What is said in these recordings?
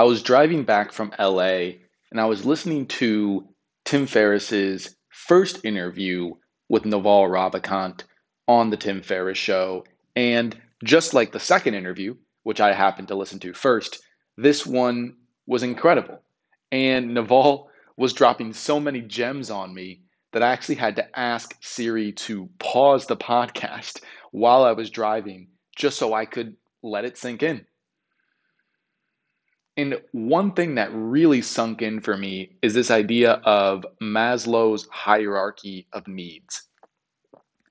I was driving back from LA and I was listening to Tim Ferriss's first interview with Naval Ravikant on The Tim Ferriss Show. And just like the second interview, which I happened to listen to first, this one was incredible. And Naval was dropping so many gems on me that I actually had to ask Siri to pause the podcast while I was driving just so I could let it sink in. And one thing that really sunk in for me is this idea of Maslow's hierarchy of needs.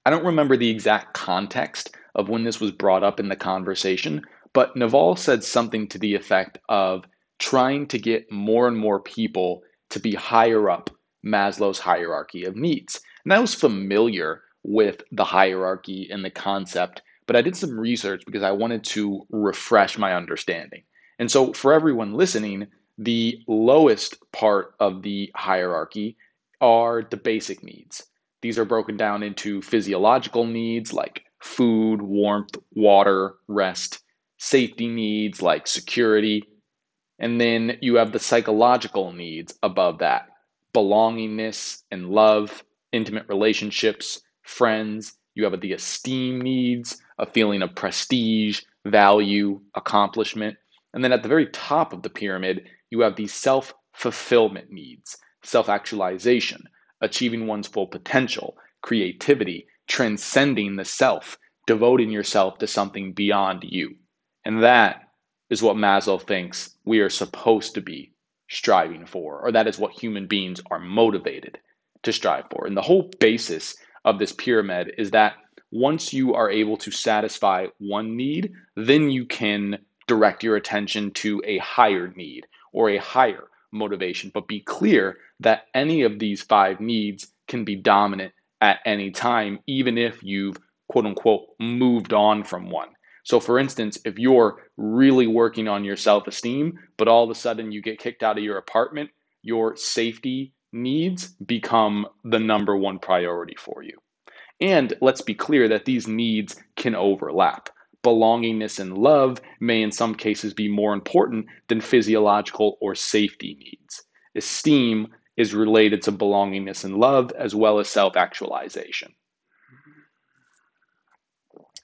I don't remember the exact context of when this was brought up in the conversation, but Naval said something to the effect of trying to get more and more people to be higher up Maslow's hierarchy of needs. And I was familiar with the hierarchy and the concept, but I did some research because I wanted to refresh my understanding. And so for everyone listening, the lowest part of the hierarchy are the basic needs. These are broken down into physiological needs like food, warmth, water, rest, safety needs like security, and then you have the psychological needs above that. Belongingness and love, intimate relationships, friends. You have the esteem needs, a feeling of prestige, value, accomplishment. And then at the very top of the pyramid, you have the self-fulfillment needs, self-actualization, achieving one's full potential, creativity, transcending the self, devoting yourself to something beyond you. And that is what Maslow thinks we are supposed to be striving for, or that is what human beings are motivated to strive for. And the whole basis of this pyramid is that once you are able to satisfy one need, then you can direct your attention to a higher need or a higher motivation. But be clear that any of these five needs can be dominant at any time, even if you've quote unquote moved on from one. So for instance, if you're really working on your self-esteem, but all of a sudden you get kicked out of your apartment, your safety needs become the number one priority for you. And let's be clear that these needs can overlap. Belongingness and love may in some cases be more important than physiological or safety needs. Esteem is related to belongingness and love as well as self-actualization.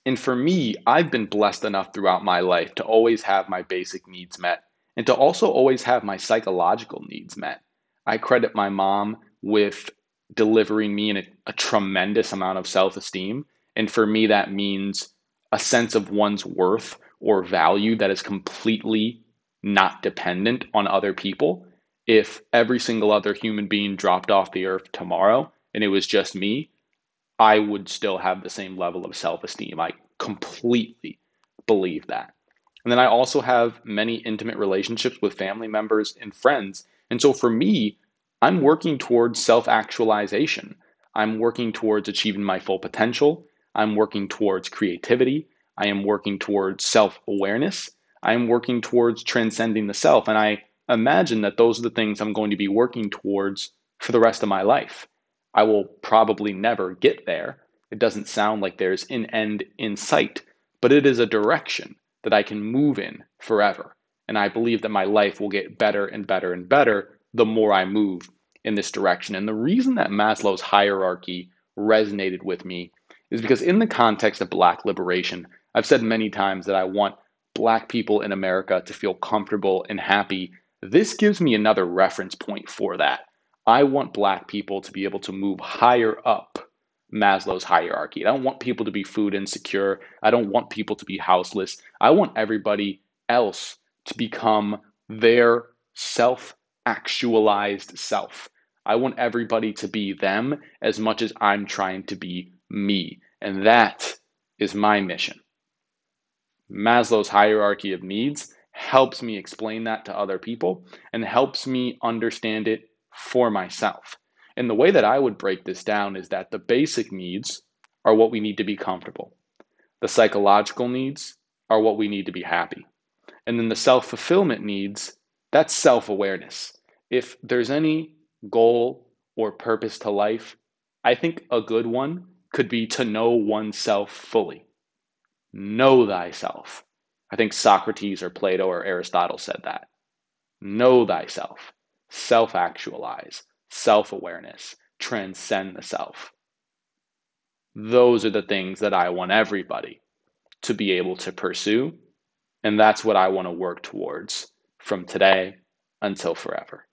And for me, I've been blessed enough throughout my life to always have my basic needs met and to also always have my psychological needs met. I credit my mom with delivering me a tremendous amount of self-esteem. And for me, that means a sense of one's worth or value that is completely not dependent on other people. If every single other human being dropped off the earth tomorrow and it was just me, I would still have the same level of self-esteem. I completely believe that. And then I also have many intimate relationships with family members and friends. And so for me, I'm working towards self-actualization. I'm working towards achieving my full potential. I'm working towards creativity. I am working towards self-awareness. I am working towards transcending the self. And I imagine that those are the things I'm going to be working towards for the rest of my life. I will probably never get there. It doesn't sound like there's an end in sight, but it is a direction that I can move in forever. And I believe that my life will get better and better and better the more I move in this direction. And the reason that Maslow's hierarchy resonated with me is because in the context of Black liberation, I've said many times that I want Black people in America to feel comfortable and happy. This gives me another reference point for that. I want Black people to be able to move higher up Maslow's hierarchy. I don't want people to be food insecure. I don't want people to be houseless. I want everybody else to become their self-actualized self. I want everybody to be them as much as I'm trying to be me. And that is my mission. Maslow's hierarchy of needs helps me explain that to other people and helps me understand it for myself. And the way that I would break this down is that the basic needs are what we need to be comfortable. The psychological needs are what we need to be happy. And then the self-fulfillment needs, that's self-awareness. If there's any goal or purpose to life, I think a good one could be to know oneself fully. Know thyself. I think Socrates or Plato or Aristotle said that. know thyself, self-actualize, self-awareness, transcend the self. Those are the things that I want everybody to be able to pursue, and that's what I want to work towards from today until forever.